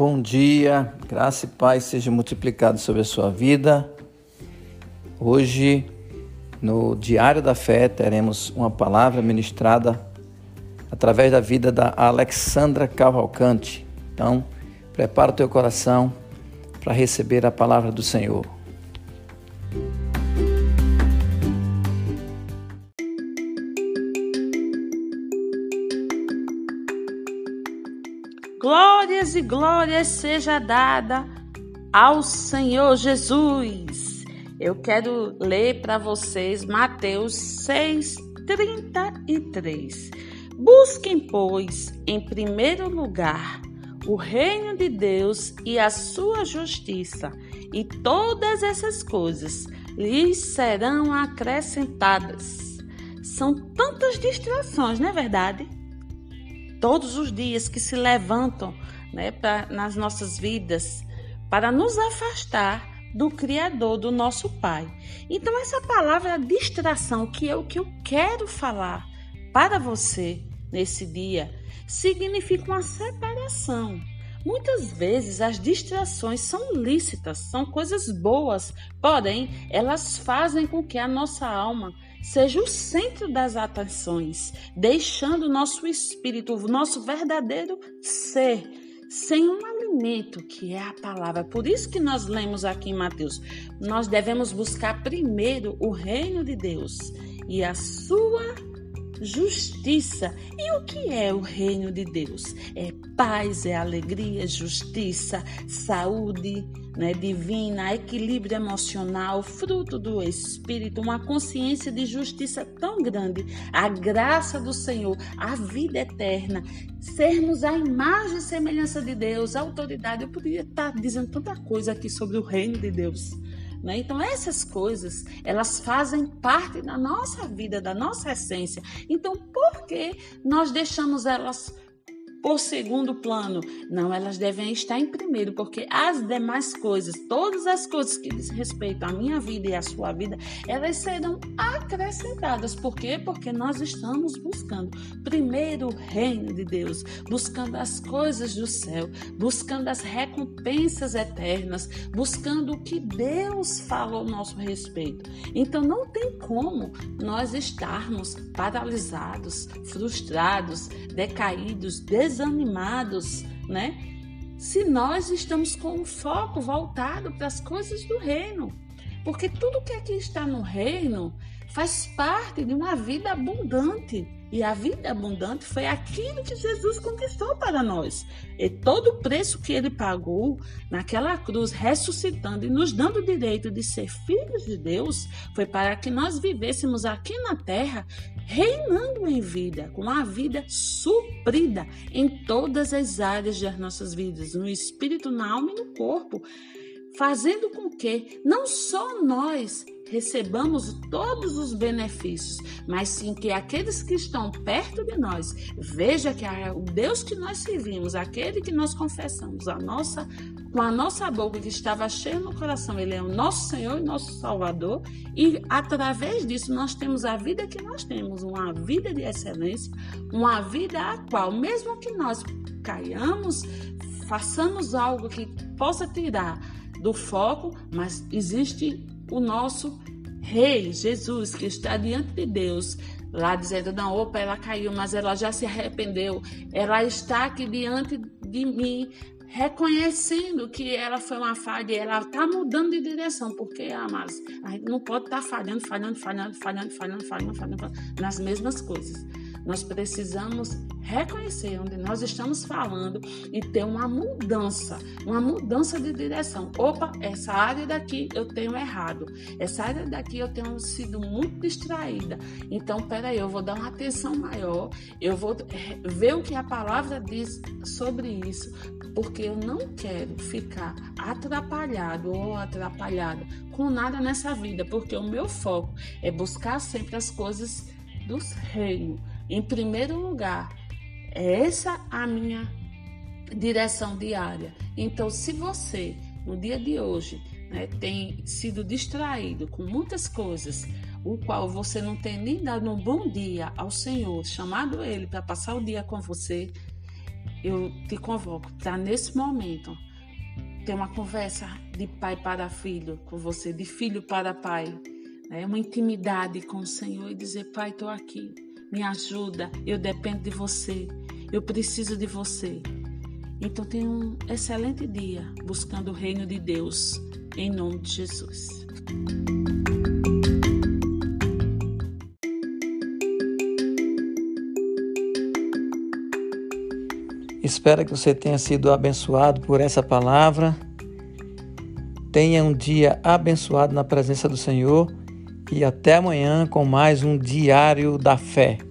Bom dia, graça e paz sejam multiplicados sobre a sua vida. Hoje, no Diário da Fé, teremos uma palavra ministrada através da vida da Alexsandra Cavalcante. Então, prepara o teu coração para receber a palavra do Senhor. Glórias e glórias seja dada ao Senhor Jesus. Eu quero ler para vocês Mateus 6:33. Busquem, pois, em primeiro lugar o reino de Deus e a sua justiça, e todas essas coisas lhes serão acrescentadas. São tantas distrações, não é verdade? Todos os dias que se levantam, né, nas nossas vidas, para nos afastar do Criador, do nosso Pai. Então, essa palavra distração, que é o que eu quero falar para você nesse dia, significa uma separação. Muitas vezes as distrações são lícitas, são coisas boas, porém elas fazem com que a nossa alma seja o centro das atenções, deixando o nosso espírito, o nosso verdadeiro ser, sem um alimento que é a palavra. Por isso que nós lemos aqui em Mateus, nós devemos buscar primeiro o reino de Deus e a sua justiça. E o que é o reino de Deus? É paz, é alegria, justiça, saúde, né, divina, equilíbrio emocional, fruto do Espírito, uma consciência de justiça tão grande, a graça do Senhor, a vida eterna, sermos a imagem e semelhança de Deus, a autoridade. Eu poderia estar dizendo tanta coisa aqui sobre o reino de Deus. Então, essas coisas, elas fazem parte da nossa vida, da nossa essência. Então, por que nós deixamos elas por segundo plano? Não, elas devem estar em primeiro, porque as demais coisas, todas as coisas que diz respeito à minha vida e à sua vida, elas serão acrescentadas. Por quê? Porque nós estamos buscando primeiro o reino de Deus, buscando as coisas do céu, buscando as recompensas eternas, buscando o que Deus falou ao nosso respeito. Então não tem como nós estarmos paralisados, frustrados, decaídos, desanimados, né? Se nós estamos com o foco voltado para as coisas do reino, porque tudo que aqui está no reino faz parte de uma vida abundante, e a vida abundante foi aquilo que Jesus conquistou para nós, e todo o preço que ele pagou naquela cruz, ressuscitando e nos dando o direito de ser filhos de Deus, foi para que nós vivêssemos aqui na terra reinando em vida, com a vida suprida em todas as áreas das nossas vidas, no espírito, na alma e no corpo, fazendo com que não só nós recebamos todos os benefícios, mas sim que aqueles que estão perto de nós vejam que o Deus que nós servimos, aquele que nós confessamos com a nossa boca, que estava cheia no coração, ele é o nosso Senhor e nosso Salvador, e através disso nós temos a vida que nós temos, uma vida de excelência, uma vida a qual, mesmo que nós caiamos, façamos algo que possa tirar do foco, mas existe o nosso Rei Jesus, que está diante de Deus, lá dizendo, não, opa, ela caiu, mas ela já se arrependeu, ela está aqui diante de mim, reconhecendo que ela foi uma falha, ela está mudando de direção, porque, amados, a gente não pode estar falhando nas mesmas coisas. Nós precisamos reconhecer onde nós estamos falando e ter uma mudança de direção. Opa, essa área daqui eu tenho errado, essa área daqui eu tenho sido muito distraída. Então, peraí, eu vou dar uma atenção maior, eu vou ver o que a palavra diz sobre isso, porque eu não quero ficar atrapalhado ou atrapalhada com nada nessa vida, porque o meu foco é buscar sempre as coisas do reino. Em primeiro lugar, é essa a minha direção diária. Então, se você, no dia de hoje, né, tem sido distraído com muitas coisas, o qual você não tem nem dado um bom dia ao Senhor, chamado Ele para passar o dia com você, eu te convoco para nesse momento ter uma conversa de pai para filho com você, de filho para pai, né? Uma intimidade com o Senhor e dizer: Pai, estou aqui, me ajuda, eu dependo de você, eu preciso de você. Então tenha um excelente dia buscando o reino de Deus, em nome de Jesus. Espero que você tenha sido abençoado por essa palavra. Tenha um dia abençoado na presença do Senhor e até amanhã com mais um Diário da Fé.